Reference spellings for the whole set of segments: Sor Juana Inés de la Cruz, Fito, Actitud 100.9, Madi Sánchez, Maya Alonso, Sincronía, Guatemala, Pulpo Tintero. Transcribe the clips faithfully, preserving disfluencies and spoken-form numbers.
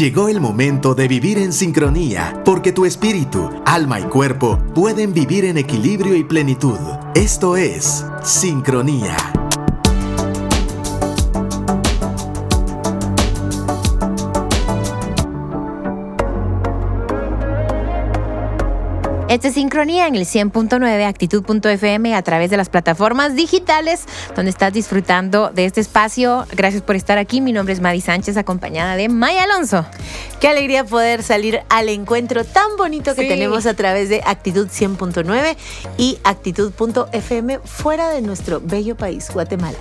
Llegó el momento de vivir en sincronía, porque tu espíritu, alma y cuerpo pueden vivir en equilibrio y plenitud. Esto es Sincronía. Esta es Sincronía en el cien punto nueve, actitud punto efe eme, a través de las plataformas digitales donde estás disfrutando de este espacio. Gracias por estar aquí. Mi nombre es Madi Sánchez, acompañada de Maya Alonso. Qué alegría poder salir al encuentro tan bonito que sí. tenemos a través de Actitud cien punto nueve y actitud punto efe eme fuera de nuestro bello país, Guatemala.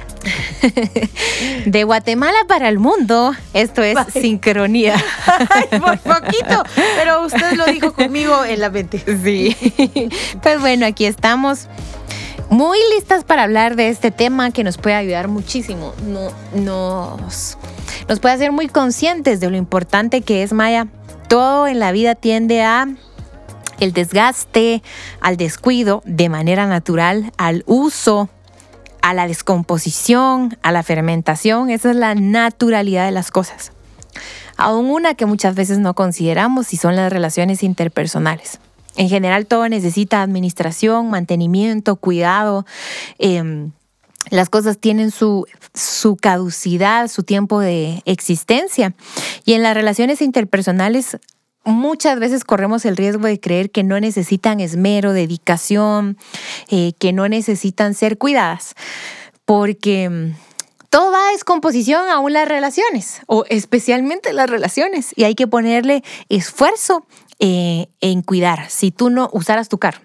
De Guatemala para el mundo, esto es Bye. Sincronía. Ay, por poquito, pero usted lo dijo conmigo en la mente. Sí. Pues bueno, aquí estamos muy listas para hablar de este tema que nos puede ayudar muchísimo. No, nos, nos puede hacer muy conscientes de lo importante que es, Maya. Todo en la vida tiende a el desgaste, al descuido de manera natural, al uso, a la descomposición, a la fermentación. Esa es la naturalidad de las cosas. Aún una que muchas veces no consideramos y son las relaciones interpersonales. En general, todo necesita administración, mantenimiento, cuidado. Eh, las cosas tienen su, su caducidad, su tiempo de existencia. Y en las relaciones interpersonales, muchas veces corremos el riesgo de creer que no necesitan esmero, dedicación, eh, que no necesitan ser cuidadas. Porque todo va a descomposición, aún las relaciones, o especialmente las relaciones. Y hay que ponerle esfuerzo Eh, en cuidar. Si tú no usaras tu carro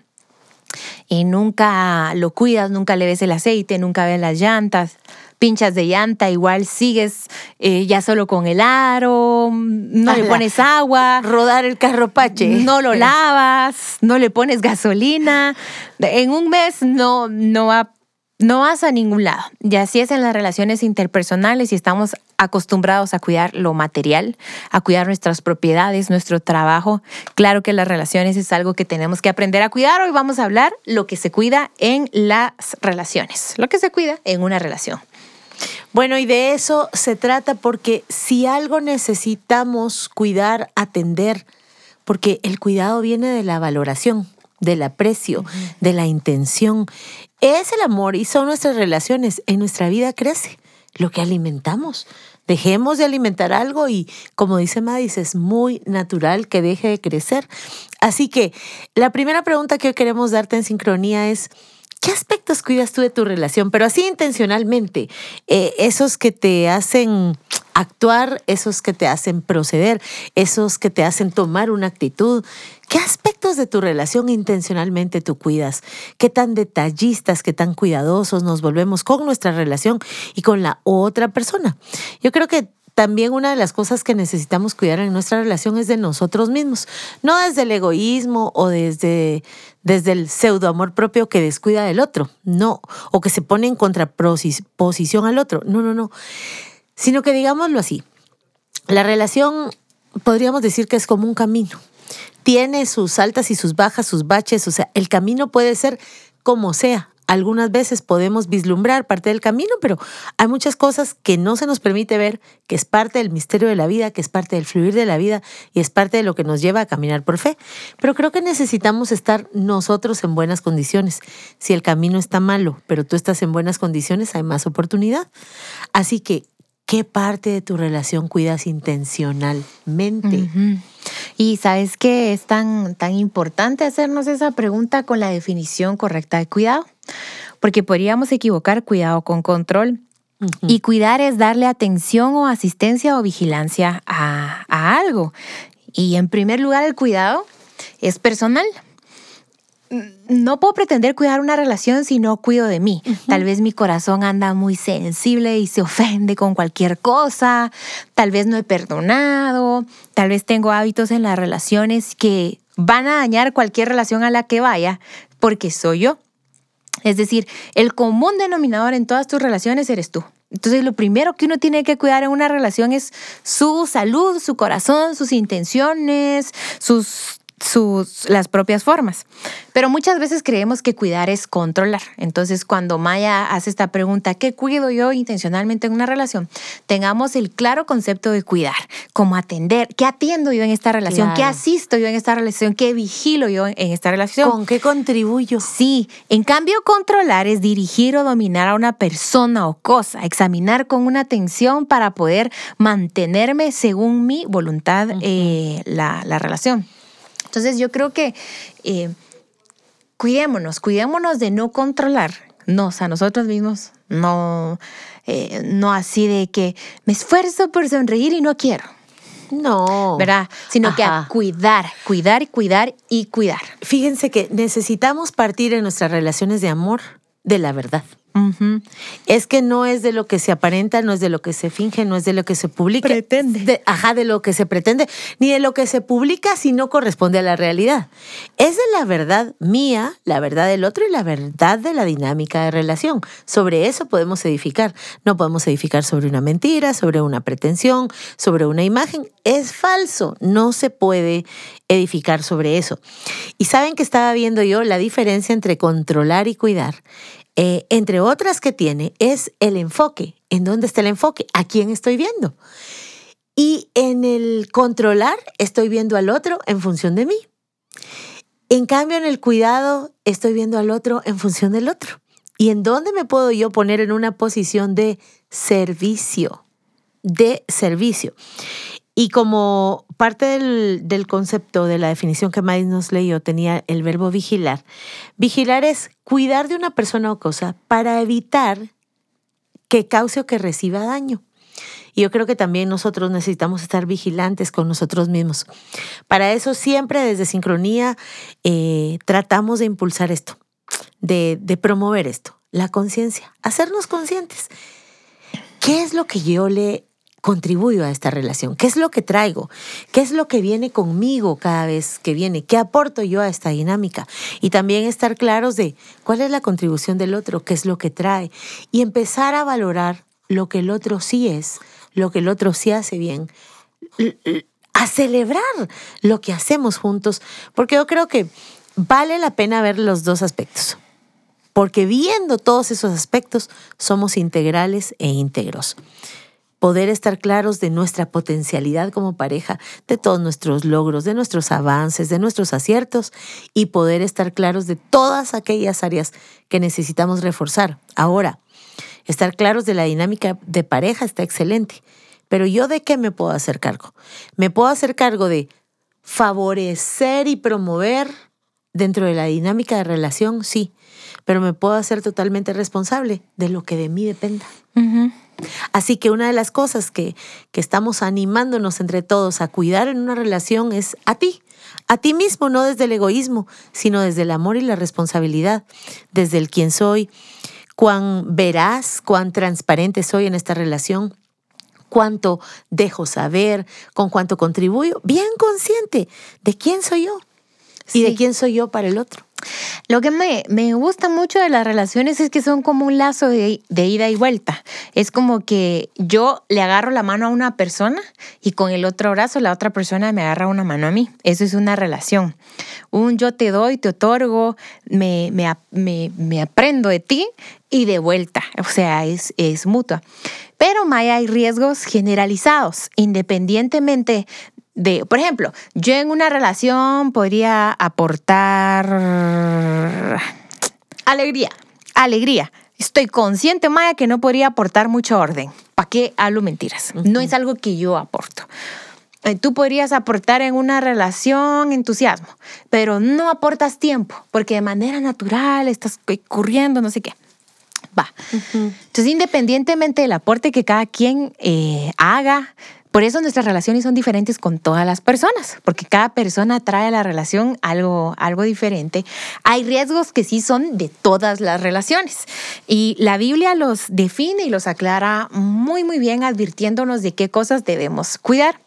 y nunca lo cuidas, nunca le ves el aceite, nunca ves las llantas, pinchas de llanta, igual sigues eh, ya solo con el aro, no Ala. le pones agua. Rodar el carro pache. No lo lavas, no le pones gasolina. En un mes no, no va a No vas a ningún lado. Y así es en las relaciones interpersonales, y estamos acostumbrados a cuidar lo material, a cuidar nuestras propiedades, nuestro trabajo. Claro que las relaciones es algo que tenemos que aprender a cuidar. Hoy vamos a hablar lo que se cuida en las relaciones, lo que se cuida en una relación. Bueno, y de eso se trata, porque si algo necesitamos cuidar, atender, porque el cuidado viene de la valoración, del aprecio, uh-huh. de la intención. Es el amor y son nuestras relaciones. En nuestra vida crece lo que alimentamos. Dejemos de alimentar algo y, como dice Madis, es muy natural que deje de crecer. Así que la primera pregunta que hoy queremos darte en Sincronía es: ¿qué aspectos cuidas tú de tu relación? Pero así intencionalmente, eh, esos que te hacen actuar, esos que te hacen proceder, esos que te hacen tomar una actitud. ¿Qué aspectos de tu relación intencionalmente tú cuidas? ¿Qué tan detallistas, qué tan cuidadosos nos volvemos con nuestra relación y con la otra persona? Yo creo que también una de las cosas que necesitamos cuidar en nuestra relación es de nosotros mismos. No desde el egoísmo o desde, desde el pseudo amor propio que descuida del otro, no, o que se pone en contraposición al otro. No, no, no. Sino que, digámoslo así, la relación podríamos decir que es como un camino. Tiene sus altas y sus bajas, sus baches. O sea, el camino puede ser como sea. Algunas veces podemos vislumbrar parte del camino, pero hay muchas cosas que no se nos permite ver, que es parte del misterio de la vida, que es parte del fluir de la vida y es parte de lo que nos lleva a caminar por fe. Pero creo que necesitamos estar nosotros en buenas condiciones. Si el camino está malo, pero tú estás en buenas condiciones, hay más oportunidad. Así que, ¿qué parte de tu relación cuidas intencionalmente? Uh-huh. Y sabes que es tan, tan importante hacernos esa pregunta con la definición correcta de cuidado, porque podríamos equivocar cuidado con control. Uh-huh. Y cuidar es darle atención o asistencia o vigilancia a, a algo. Y en primer lugar, el cuidado es personal. No puedo pretender cuidar una relación si no cuido de mí. Uh-huh. Tal vez mi corazón anda muy sensible y se ofende con cualquier cosa. Tal vez no he perdonado. Tal vez tengo hábitos en las relaciones que van a dañar cualquier relación a la que vaya, porque soy yo. Es decir, el común denominador en todas tus relaciones eres tú. Entonces, lo primero que uno tiene que cuidar en una relación es su salud, su corazón, sus intenciones, sus sus, las propias formas. Pero muchas veces creemos que cuidar es controlar. Entonces, cuando Maya hace esta pregunta, ¿qué cuido yo intencionalmente en una relación? Tengamos el claro concepto de cuidar, como atender. ¿Qué atiendo yo en esta relación? Claro. ¿Qué asisto yo en esta relación? ¿Qué vigilo yo en esta relación? ¿Con qué contribuyo? Sí. En cambio, controlar es dirigir o dominar a una persona o cosa, examinar con una atención para poder mantenerme según mi voluntad, uh-huh. eh, la, la relación. Entonces yo creo que eh, cuidémonos, cuidémonos de no controlarnos a nosotros mismos, no, eh, no así de que me esfuerzo por sonreír y no quiero. No. ¿Verdad? Sino Ajá. que a cuidar, cuidar, cuidar y cuidar. Fíjense que necesitamos partir en nuestras relaciones de amor de la verdad. Uh-huh. Es que no es de lo que se aparenta, no es de lo que se finge, no es de lo que se publica. Pretende. De, ajá, de lo que se pretende, ni de lo que se publica si no corresponde a la realidad. Es de la verdad mía, la verdad del otro y la verdad de la dinámica de relación. Sobre eso podemos edificar. No podemos edificar sobre una mentira, sobre una pretensión, sobre una imagen. Es falso. No se puede edificar sobre eso. Y saben que estaba viendo yo la diferencia entre controlar y cuidar. Eh, entre otras que tiene es el enfoque. ¿En dónde está el enfoque? ¿A quién estoy viendo? Y en el controlar estoy viendo al otro en función de mí. En cambio, en el cuidado estoy viendo al otro en función del otro. ¿Y en dónde me puedo yo poner en una posición de servicio? De servicio. Y como parte del, del concepto de la definición que Madi nos leyó tenía el verbo vigilar. Vigilar es cuidar de una persona o cosa para evitar que cause o que reciba daño. Y yo creo que también nosotros necesitamos estar vigilantes con nosotros mismos. Para eso siempre desde Sincronía eh, tratamos de impulsar esto, de, de promover esto, la conciencia, hacernos conscientes. ¿Qué es lo que yo le contribuyo a esta relación? ¿Qué es lo que traigo? ¿Qué es lo que viene conmigo cada vez que viene? ¿Qué aporto yo a esta dinámica? Y también estar claros de cuál es la contribución del otro, qué es lo que trae. Y empezar a valorar lo que el otro sí es, lo que el otro sí hace bien. A celebrar lo que hacemos juntos. Porque yo creo que vale la pena ver los dos aspectos. Porque viendo todos esos aspectos, somos integrales e íntegros. Poder estar claros de nuestra potencialidad como pareja, de todos nuestros logros, de nuestros avances, de nuestros aciertos y poder estar claros de todas aquellas áreas que necesitamos reforzar. Ahora, estar claros de la dinámica de pareja está excelente, pero ¿yo de qué me puedo hacer cargo? Me puedo hacer cargo de favorecer y promover dentro de la dinámica de relación, sí, pero me puedo hacer totalmente responsable de lo que de mí dependa. Uh-huh. Así que una de las cosas que, que estamos animándonos entre todos a cuidar en una relación es a ti, a ti mismo, no desde el egoísmo, sino desde el amor y la responsabilidad, desde el quién soy, cuán veraz, cuán transparente soy en esta relación, cuánto dejo saber, con cuánto contribuyo, bien consciente de quién soy yo sí. y de quién soy yo para el otro. Lo que me, me gusta mucho de las relaciones es que son como un lazo de, de ida y vuelta. Es como que yo le agarro la mano a una persona y con el otro brazo la otra persona me agarra una mano a mí. Eso es una relación. Un yo te doy, te otorgo, me, me, me, me aprendo de ti y de vuelta. O sea, es, es mutua. Pero Maya, hay riesgos generalizados, independientemente de, por ejemplo, yo en una relación podría aportar alegría, alegría. Estoy consciente, Maya, que no podría aportar mucho orden. ¿Para qué hablo mentiras? Uh-huh. No es algo que yo aporto. Tú podrías aportar en una relación entusiasmo, pero no aportas tiempo, porque de manera natural estás corriendo, no sé qué. Va. Uh-huh. Entonces, independientemente del aporte que cada quien eh, haga, por eso nuestras relaciones son diferentes con todas las personas, porque cada persona trae a la relación algo, algo diferente. Hay riesgos que sí son de todas las relaciones y la Biblia los define y los aclara muy, muy bien, advirtiéndonos de qué cosas debemos cuidar.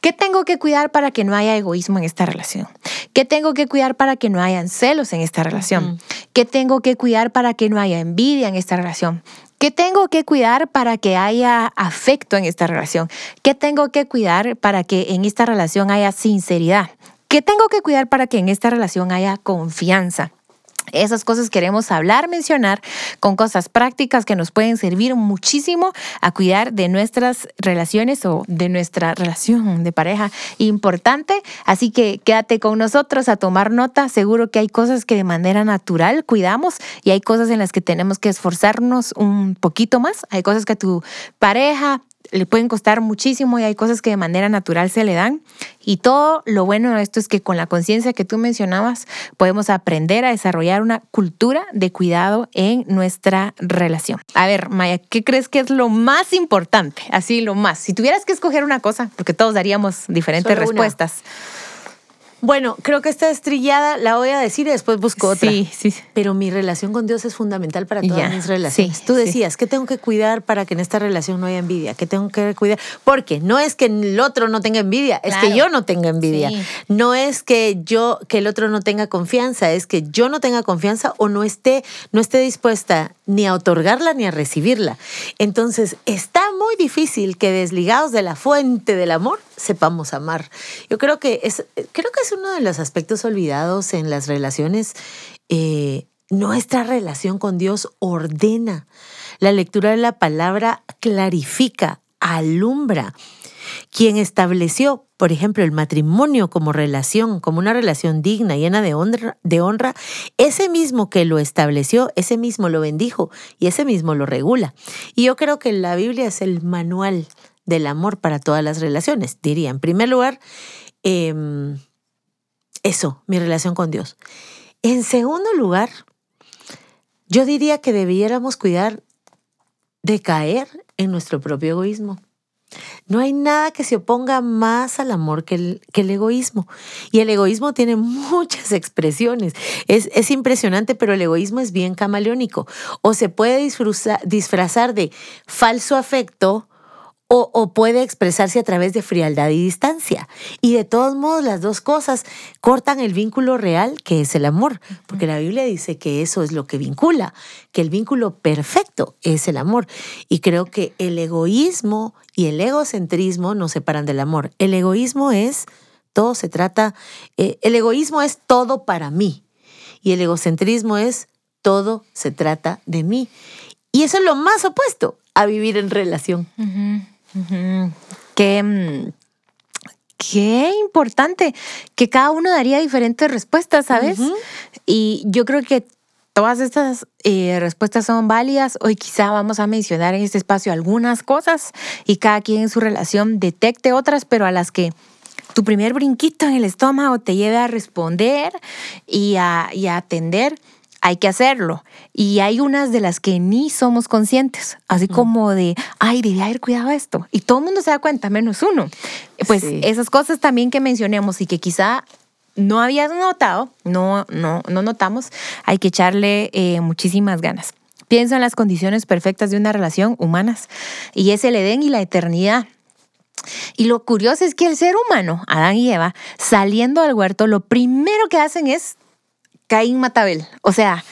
¿Qué tengo que cuidar para que no haya egoísmo en esta relación? ¿Qué tengo que cuidar para que no hayan celos en esta relación? ¿Qué tengo que cuidar para que no haya envidia en esta relación? ¿Qué tengo que cuidar para que haya afecto en esta relación? ¿Qué tengo que cuidar para que en esta relación haya sinceridad? ¿Qué tengo que cuidar para que en esta relación haya confianza? Esas cosas queremos hablar, mencionar, con cosas prácticas que nos pueden servir muchísimo a cuidar de nuestras relaciones o de nuestra relación de pareja importante. Así que quédate con nosotros a tomar nota. Seguro que hay cosas que de manera natural cuidamos y hay cosas en las que tenemos que esforzarnos un poquito más. Hay cosas que a tu pareja le pueden costar muchísimo y hay cosas que de manera natural se le dan. Y todo lo bueno de esto es que con la conciencia que tú mencionabas podemos aprender a desarrollar una cultura de cuidado en nuestra relación. A ver, Maya, ¿qué crees que es lo más importante? Así lo más. Si tuvieras que escoger una cosa, porque todos daríamos diferentes Solo respuestas. Una. Bueno, creo que esta estrellada la voy a decir y después busco otra. Sí, sí. Pero mi relación con Dios es fundamental para todas yeah, mis relaciones. Sí, Tú decías, sí. ¿qué tengo que cuidar para que en esta relación no haya envidia? ¿Qué tengo que cuidar? Porque no es que el otro no tenga envidia, claro. es que yo no tenga envidia. Sí. No es que yo, que el otro no tenga confianza, es que yo no tenga confianza o no esté, no esté dispuesta ni a otorgarla ni a recibirla. Entonces, está muy difícil que desligados de la fuente del amor sepamos amar. Yo creo que es, creo que es uno de los aspectos olvidados en las relaciones. Eh, nuestra relación con Dios ordena. La lectura de la palabra clarifica, alumbra. Quien estableció, por ejemplo, el matrimonio como relación, como una relación digna, llena de honra, de honra, ese mismo que lo estableció, ese mismo lo bendijo y ese mismo lo regula. Y yo creo que la Biblia es el manual del amor para todas las relaciones. Diría, en primer lugar, eh, eso, mi relación con Dios. En segundo lugar, yo diría que debiéramos cuidar de caer en nuestro propio egoísmo. No hay nada que se oponga más al amor que el, que el egoísmo. Y el egoísmo tiene muchas expresiones. Es, es impresionante, pero el egoísmo es bien camaleónico. O se puede disfruza, disfrazar de falso afecto O, o puede expresarse a través de frialdad y distancia. Y de todos modos, las dos cosas cortan el vínculo real, que es el amor. Porque la Biblia dice que eso es lo que vincula, que el vínculo perfecto es el amor. Y creo que el egoísmo y el egocentrismo nos separan del amor. El egoísmo es todo se trata... Eh, el egoísmo es todo para mí. Y el egocentrismo es todo se trata de mí. Y eso es lo más opuesto a vivir en relación. Uh-huh. Uh-huh. Qué, qué importante que cada uno daría diferentes respuestas, ¿sabes? Uh-huh. Y yo creo que todas estas eh, respuestas son válidas. Hoy quizá vamos a mencionar en este espacio algunas cosas y cada quien en su relación detecte otras, pero a las que tu primer brinquito en el estómago te lleve a responder y a, y a atender. Hay que hacerlo. Y hay unas de las que ni somos conscientes. Así mm. como de, ay, debía haber cuidado esto. Y todo el mundo se da cuenta, menos uno. Pues sí. Esas cosas también que mencionemos y que quizá no habías notado, no, no, no notamos, hay que echarle eh, muchísimas ganas. Pienso en las condiciones perfectas de una relación humanas. Y es el Edén y la eternidad. Y lo curioso es que el ser humano, Adán y Eva, saliendo del huerto, lo primero que hacen es Caín mata a Abel. O sea,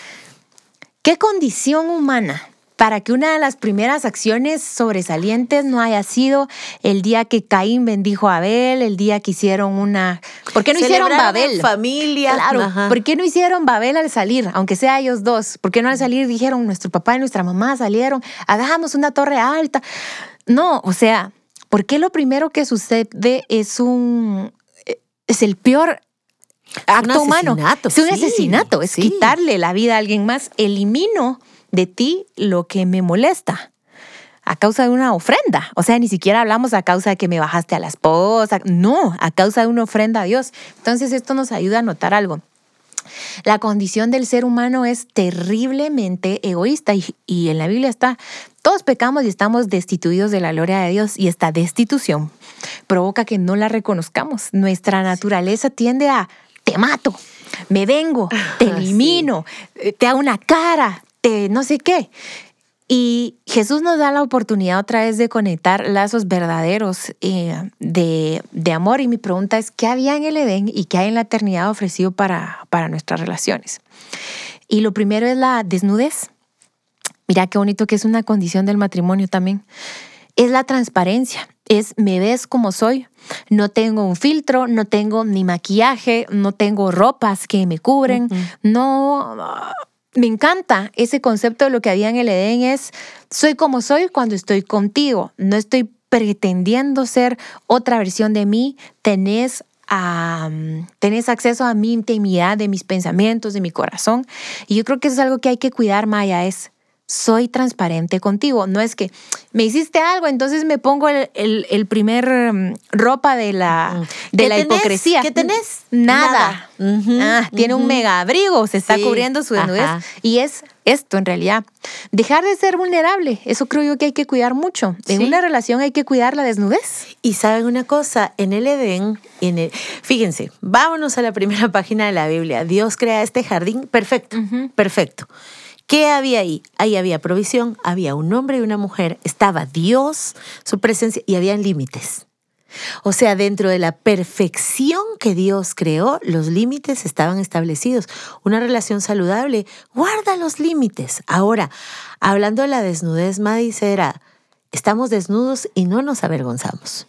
¿qué condición humana para que una de las primeras acciones sobresalientes no haya sido el día que Caín bendijo a Abel, el día que hicieron una... ¿Por qué no Celebraron hicieron Babel? Familia. Claro. Ajá. ¿Por qué no hicieron Babel al salir? Aunque sea ellos dos. ¿Por qué no al salir dijeron nuestro papá y nuestra mamá salieron, hagamos una torre alta? No, o sea, ¿por qué lo primero que sucede es un... es el peor... acto humano. Es un asesinato, es quitarle la vida a alguien más. Elimino de ti lo que me molesta a causa de una ofrenda. O sea, ni siquiera hablamos a causa de que me bajaste a la esposa. No, a causa de una ofrenda a Dios. Entonces esto nos ayuda a notar algo. La condición del ser humano es terriblemente egoísta y, y en la Biblia está, todos pecamos y estamos destituidos de la gloria de Dios y esta destitución provoca que no la reconozcamos. Nuestra naturaleza tiende a te mato, me vengo, te elimino, sí. te hago una cara, te no sé qué. Y Jesús nos da la oportunidad otra vez de conectar lazos verdaderos eh, de, de amor. Y mi pregunta es, ¿qué había en el Edén y qué hay en la eternidad ofrecido para, para nuestras relaciones? Y lo primero es la desnudez. Mira qué bonito que es una condición del matrimonio también. Es la transparencia. es me ves como soy. No tengo un filtro, no tengo ni maquillaje, no tengo ropas que me cubren. Uh-huh. No, me encanta ese concepto de lo que había en el Edén, es soy como soy cuando estoy contigo. No estoy pretendiendo ser otra versión de mí. Tenés A, tenés acceso a mi intimidad, de mis pensamientos, de mi corazón. Y yo creo que eso es algo que hay que cuidar, Maya, es soy transparente contigo. No es que me hiciste algo, entonces me pongo el, el, el primer ropa de la, de la tenés, hipocresía. ¿Qué tenés? Nada. Nada. Uh-huh, ah, uh-huh. Tiene un mega abrigo, se está sí. cubriendo su desnudez. Ajá. Y es esto en realidad. Dejar de ser vulnerable, eso creo yo que hay que cuidar mucho. En sí. una relación hay que cuidar la desnudez. Y saben una cosa, en el Edén, en el, fíjense, vámonos a la primera página de la Biblia. Dios crea este jardín, perfecto, uh-huh. perfecto. ¿Qué había ahí? Ahí había provisión, había un hombre y una mujer, estaba Dios, su presencia, y había límites. O sea, dentro de la perfección que Dios creó, los límites estaban establecidos. Una relación saludable guarda los límites. Ahora, hablando de la desnudez, Madi, será, estamos desnudos y no nos avergonzamos.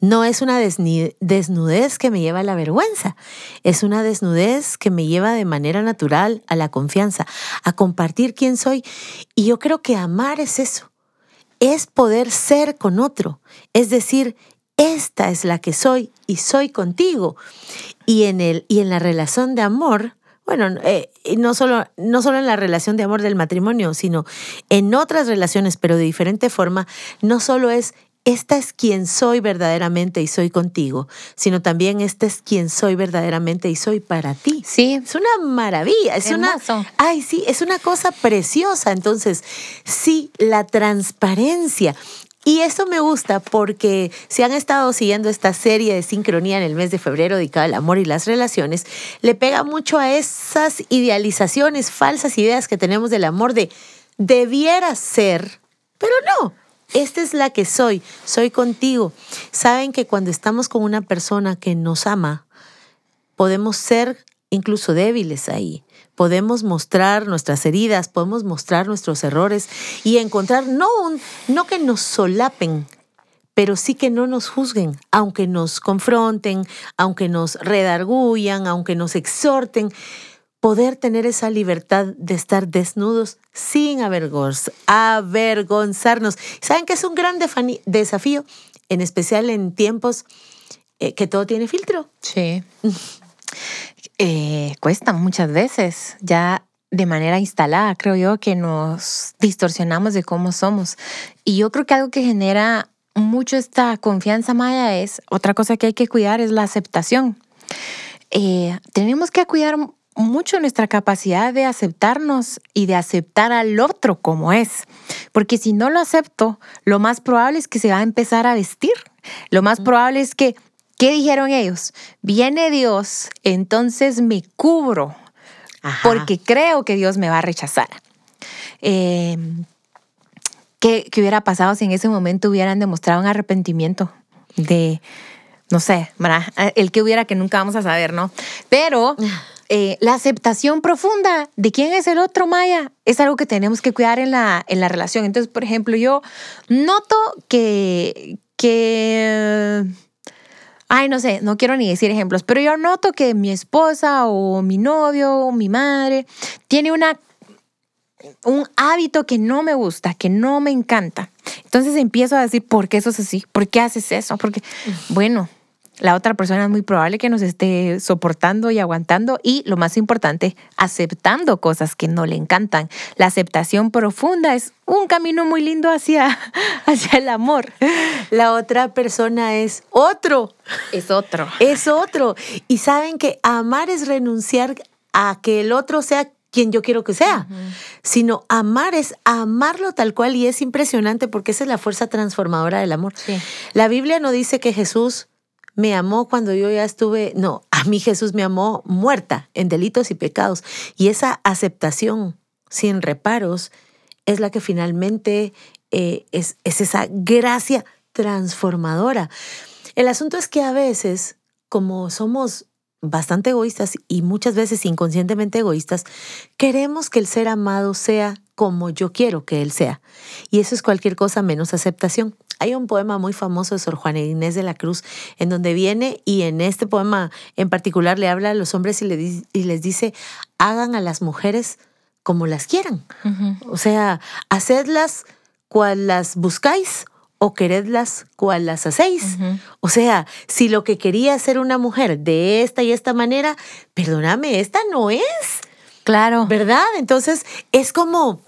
No es una desnudez que me lleva a la vergüenza, es una desnudez que me lleva de manera natural a la confianza, a compartir quién soy. Y yo creo que amar es eso, es poder ser con otro, es decir, esta es la que soy y soy contigo. Y en, el, y en la relación de amor, bueno, eh, no, solo, no solo en la relación de amor del matrimonio, sino en otras relaciones, pero de diferente forma, no solo es esta es quien soy verdaderamente y soy contigo, sino también esta es quien soy verdaderamente y soy para ti. Sí. Es una maravilla. Es hermoso. Una, ay, sí, es una cosa preciosa. Entonces, sí, la transparencia. Y eso me gusta porque si han estado siguiendo esta serie de Sincronía en el mes de febrero dedicada al amor y las relaciones, le pega mucho a esas idealizaciones, falsas ideas que tenemos del amor de debiera ser, pero no. Esta es la que soy, soy contigo. Saben que cuando estamos con una persona que nos ama, podemos ser incluso débiles ahí. Podemos mostrar nuestras heridas, podemos mostrar nuestros errores y encontrar, no, un, no que nos solapen, pero sí que no nos juzguen, aunque nos confronten, aunque nos redarguyan, aunque nos exhorten. Poder tener esa libertad de estar desnudos sin avergonz- avergonzarnos. ¿Saben que es un gran defa- desafío? En especial en tiempos eh, que todo tiene filtro. Sí. Eh, cuesta muchas veces. Ya de manera instalada, creo yo, que nos distorsionamos de cómo somos. Y yo creo que algo que genera mucho esta confianza, Maya, es otra cosa que hay que cuidar, es la aceptación. Eh, tenemos que cuidar mucho nuestra capacidad de aceptarnos y de aceptar al otro como es. Porque si no lo acepto, lo más probable es que se va a empezar a vestir. Lo más probable es que, ¿qué dijeron ellos? Viene Dios, entonces me cubro. Ajá. Porque creo que Dios me va a rechazar. Eh, ¿qué, ¿Qué hubiera pasado si en ese momento hubieran demostrado un arrepentimiento de, no sé, el que hubiera que nunca vamos a saber, ¿no? Pero Eh, la aceptación profunda de quién es el otro, Maya, es algo que tenemos que cuidar en la, en la relación. Entonces, por ejemplo, yo noto que, que, ay, no sé, no quiero ni decir ejemplos, pero yo noto que mi esposa o mi novio o mi madre tiene una, un hábito que no me gusta, que no me encanta. Entonces empiezo a decir, ¿por qué eso es así? ¿Por qué haces eso? Porque, bueno, la otra persona es muy probable que nos esté soportando y aguantando y, lo más importante, aceptando cosas que no le encantan. La aceptación profunda es un camino muy lindo hacia, hacia el amor. La otra persona es otro. Es otro. Es otro. Y saben que amar es renunciar a que el otro sea quien yo quiero que sea, uh-huh. sino amar es amarlo tal cual, y es impresionante porque esa es la fuerza transformadora del amor. Sí. La Biblia no dice que Jesús me amó cuando yo ya estuve, no, a mí Jesús me amó muerta en delitos y pecados. Y esa aceptación sin reparos es la que finalmente eh, es, es esa gracia transformadora. El asunto es que a veces, como somos bastante egoístas y muchas veces inconscientemente egoístas, queremos que el ser amado sea como yo quiero que él sea. Y eso es cualquier cosa menos aceptación. Hay un poema muy famoso de Sor Juana Inés de la Cruz en donde viene y en este poema en particular le habla a los hombres y, le di- y les dice, hagan a las mujeres como las quieran. Uh-huh. O sea, hacedlas cual las buscáis o queredlas cual las hacéis. Uh-huh. O sea, si lo que quería hacer una mujer de esta y esta manera, perdóname, esta no es. Claro. ¿Verdad? Entonces, es como...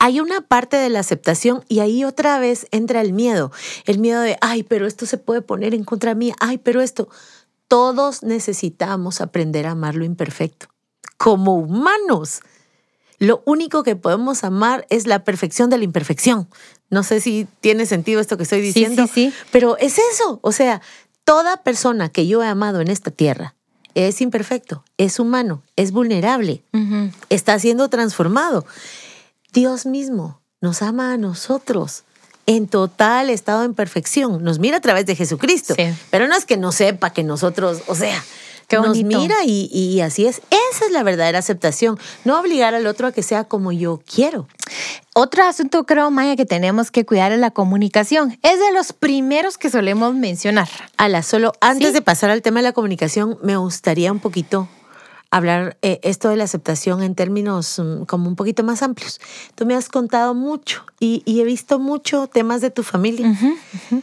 Hay una parte de la aceptación y ahí otra vez entra el miedo. El miedo de, ay, pero esto se puede poner en contra mía. Ay, pero esto. Todos necesitamos aprender a amar lo imperfecto. Como humanos, lo único que podemos amar es la perfección de la imperfección. No sé si tiene sentido esto que estoy diciendo. Sí, sí, sí. Pero es eso. O sea, toda persona que yo he amado en esta tierra es imperfecto, es humano, es vulnerable, uh-huh. Está siendo transformado. Dios mismo nos ama a nosotros en total estado de imperfección. Nos mira a través de Jesucristo. Sí. Pero no es que no sepa que nosotros, o sea, nos mira y, y así es. Esa es la verdadera aceptación. No obligar al otro a que sea como yo quiero. Otro asunto, creo, Maya, que tenemos que cuidar es la comunicación. Es de los primeros que solemos mencionar. Ala, solo antes sí. de pasar al tema de la comunicación, me gustaría un poquito... hablar eh, esto de la aceptación en términos um, como un poquito más amplios. Tú me has contado mucho y, y he visto mucho temas de tu familia. Uh-huh, uh-huh.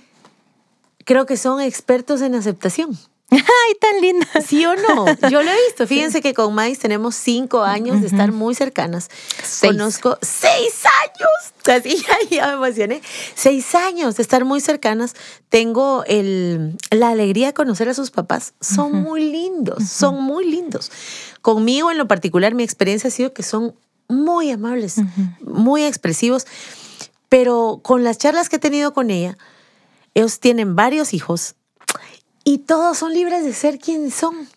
Creo que son expertos en aceptación. ¡Ay, tan linda! ¿Sí o no? Yo lo he visto. Fíjense sí. que con Madi tenemos cinco años uh-huh. de estar muy cercanas. Seis. Conozco... ¡Seis años! Así ya, ya me emocioné. Seis años de estar muy cercanas. Tengo el, la alegría de conocer a sus papás. Son uh-huh. muy lindos, uh-huh. son muy lindos. Conmigo en lo particular, mi experiencia ha sido que son muy amables, uh-huh. muy expresivos. Pero con las charlas que he tenido con ella, ellos tienen varios hijos. Y todos son libres de ser quienes son.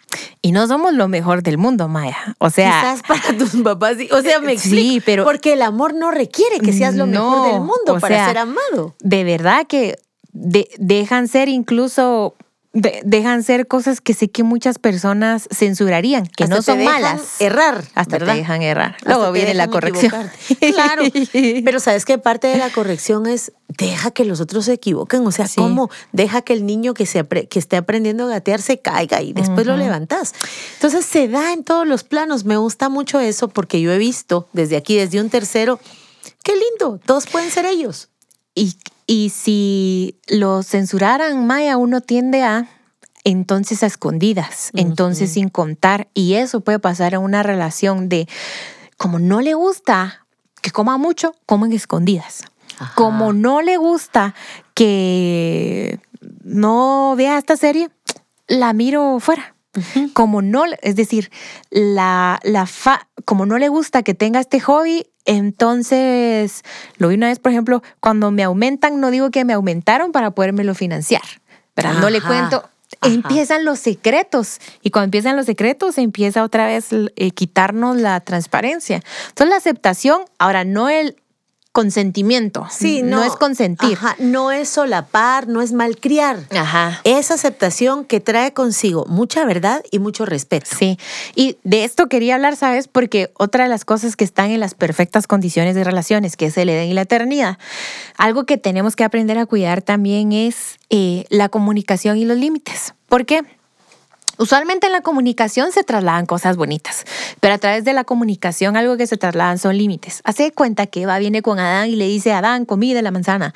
Y no somos lo mejor del mundo, Maya. O sea... Quizás para tus papás. O sea, me explico. Sí, pero... Porque el amor no requiere que seas lo no, mejor del mundo para sea, ser amado. De verdad que de, dejan ser incluso... De, dejan ser cosas que sé que muchas personas censurarían, que hasta no son malas. Errar. Hasta ¿verdad? Te dejan errar. Luego hasta viene la corrección. Equivocarte. Claro. Pero ¿sabes qué? Parte de la corrección es deja que los otros se equivoquen. O sea, sí. ¿cómo? Deja que el niño que, se apre- que esté aprendiendo a gatear se caiga y después uh-huh. lo levantás. Entonces se da en todos los planos. Me gusta mucho eso porque yo he visto desde aquí, desde un tercero, qué lindo, todos pueden ser ellos. Y Y si lo censuraran, Maya, uno tiende a, entonces a escondidas, uh-huh. entonces sin contar. Y eso puede pasar en una relación de, como no le gusta que coma mucho, comen escondidas. Ajá. Como no le gusta que no vea esta serie, la miro fuera. Uh-huh. Como no, es decir, la, la fa, como no le gusta que tenga este hobby, entonces, lo vi una vez, por ejemplo, cuando me aumentan, no digo que me aumentaron para podérmelo financiar, ¿verdad? Ajá, no le cuento. Ajá. Empiezan los secretos. Y cuando empiezan los secretos, empieza otra vez eh, quitarnos la transparencia. Entonces, la aceptación, ahora no el consentimiento. Sí, no, no es consentir. Ajá, no es solapar, no es malcriar. Ajá. Es aceptación que trae consigo mucha verdad y mucho respeto. Sí. Y de esto quería hablar, ¿sabes? Porque otra de las cosas que están en las perfectas condiciones de relaciones, que es el Edén y la eternidad, algo que tenemos que aprender a cuidar también es eh, la comunicación y los límites. ¿Por qué? Usualmente en la comunicación se trasladan cosas bonitas, pero a través de la comunicación algo que se trasladan son límites. Hace de cuenta que Eva viene con Adán y le dice, Adán, comí de la manzana.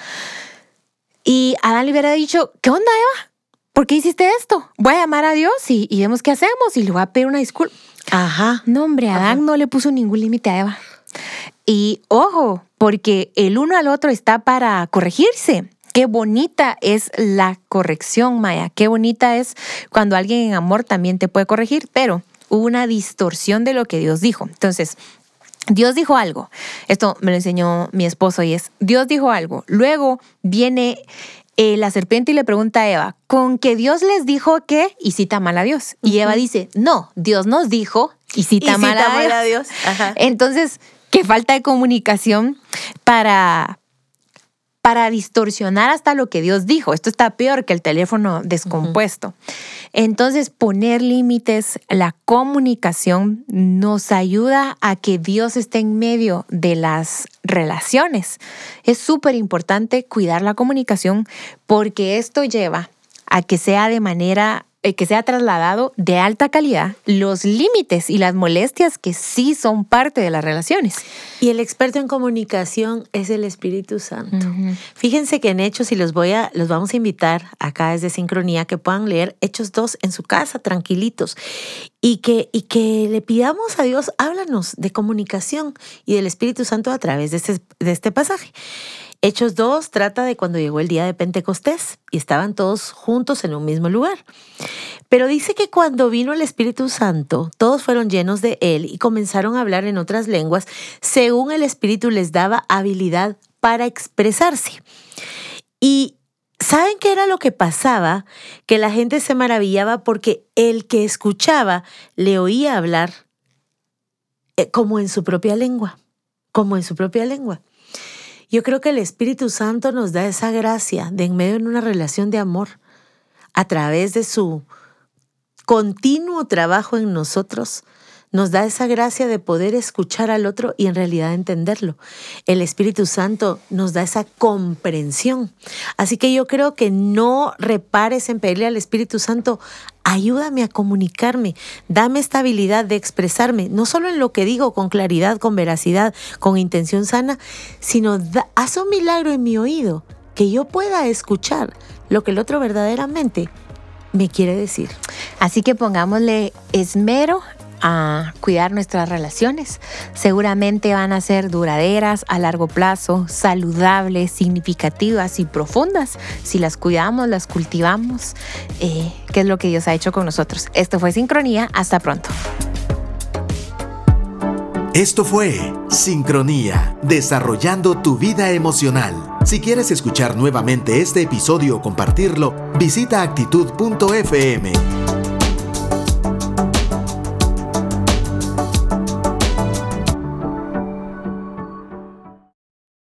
Y Adán le hubiera dicho, ¿qué onda, Eva? ¿Por qué hiciste esto? Voy a llamar a Dios y, y vemos qué hacemos y le voy a pedir una disculpa. Ajá. No, hombre, Adán Ajá. no le puso ningún límite a Eva. Y ojo, porque el uno al otro está para corregirse. Qué bonita es la corrección, Maya. Qué bonita es cuando alguien en amor también te puede corregir, pero hubo una distorsión de lo que Dios dijo. Entonces, Dios dijo algo. Esto me lo enseñó mi esposo y es, Dios dijo algo. Luego viene eh, la serpiente y le pregunta a Eva, ¿con que Dios les dijo que? Y cita mal a Dios. Y Eva uh-huh. dice, no, Dios nos dijo y cita, y mal, cita a mal a Dios. Ajá. Entonces, qué falta de comunicación para... para distorsionar hasta lo que Dios dijo. Esto está peor que el teléfono descompuesto. Uh-huh. Entonces, poner límites, la comunicación nos ayuda a que Dios esté en medio de las relaciones. Es súper importante cuidar la comunicación porque esto lleva a que sea de manera... que sea trasladado de alta calidad los límites y las molestias que sí son parte de las relaciones. Y el experto en comunicación es el Espíritu Santo. Uh-huh. Fíjense que en Hechos, y los, voy a, los vamos a invitar acá desde Sincronía, que puedan leer Hechos dos en su casa, tranquilitos, y que, y que le pidamos a Dios, háblanos de comunicación y del Espíritu Santo a través de este, de este pasaje. Hechos dos trata de cuando llegó el día de Pentecostés y estaban todos juntos en un mismo lugar. Pero dice que cuando vino el Espíritu Santo, todos fueron llenos de él y comenzaron a hablar en otras lenguas según el Espíritu les daba habilidad para expresarse. Y ¿saben qué era lo que pasaba? Que la gente se maravillaba porque el que escuchaba le oía hablar como en su propia lengua, como en su propia lengua. Yo creo que el Espíritu Santo nos da esa gracia de en medio de una relación de amor, a través de su continuo trabajo en nosotros, nos da esa gracia de poder escuchar al otro y en realidad entenderlo. El Espíritu Santo nos da esa comprensión. Así que yo creo que no repares en pedirle al Espíritu Santo, ayúdame a comunicarme, dame esta habilidad de expresarme, no solo en lo que digo con claridad, con veracidad, con intención sana, sino da, haz un milagro en mi oído, que yo pueda escuchar lo que el otro verdaderamente me quiere decir. Así que pongámosle esmero a cuidar nuestras relaciones. Seguramente van a ser duraderas a largo plazo, saludables, significativas y profundas si las cuidamos, las cultivamos, eh, que es lo que Dios ha hecho con nosotros. Esto fue Sincronía. Hasta pronto. Esto fue Sincronía, desarrollando tu vida emocional. Si quieres escuchar nuevamente este episodio o compartirlo, visita actitud punto efe eme.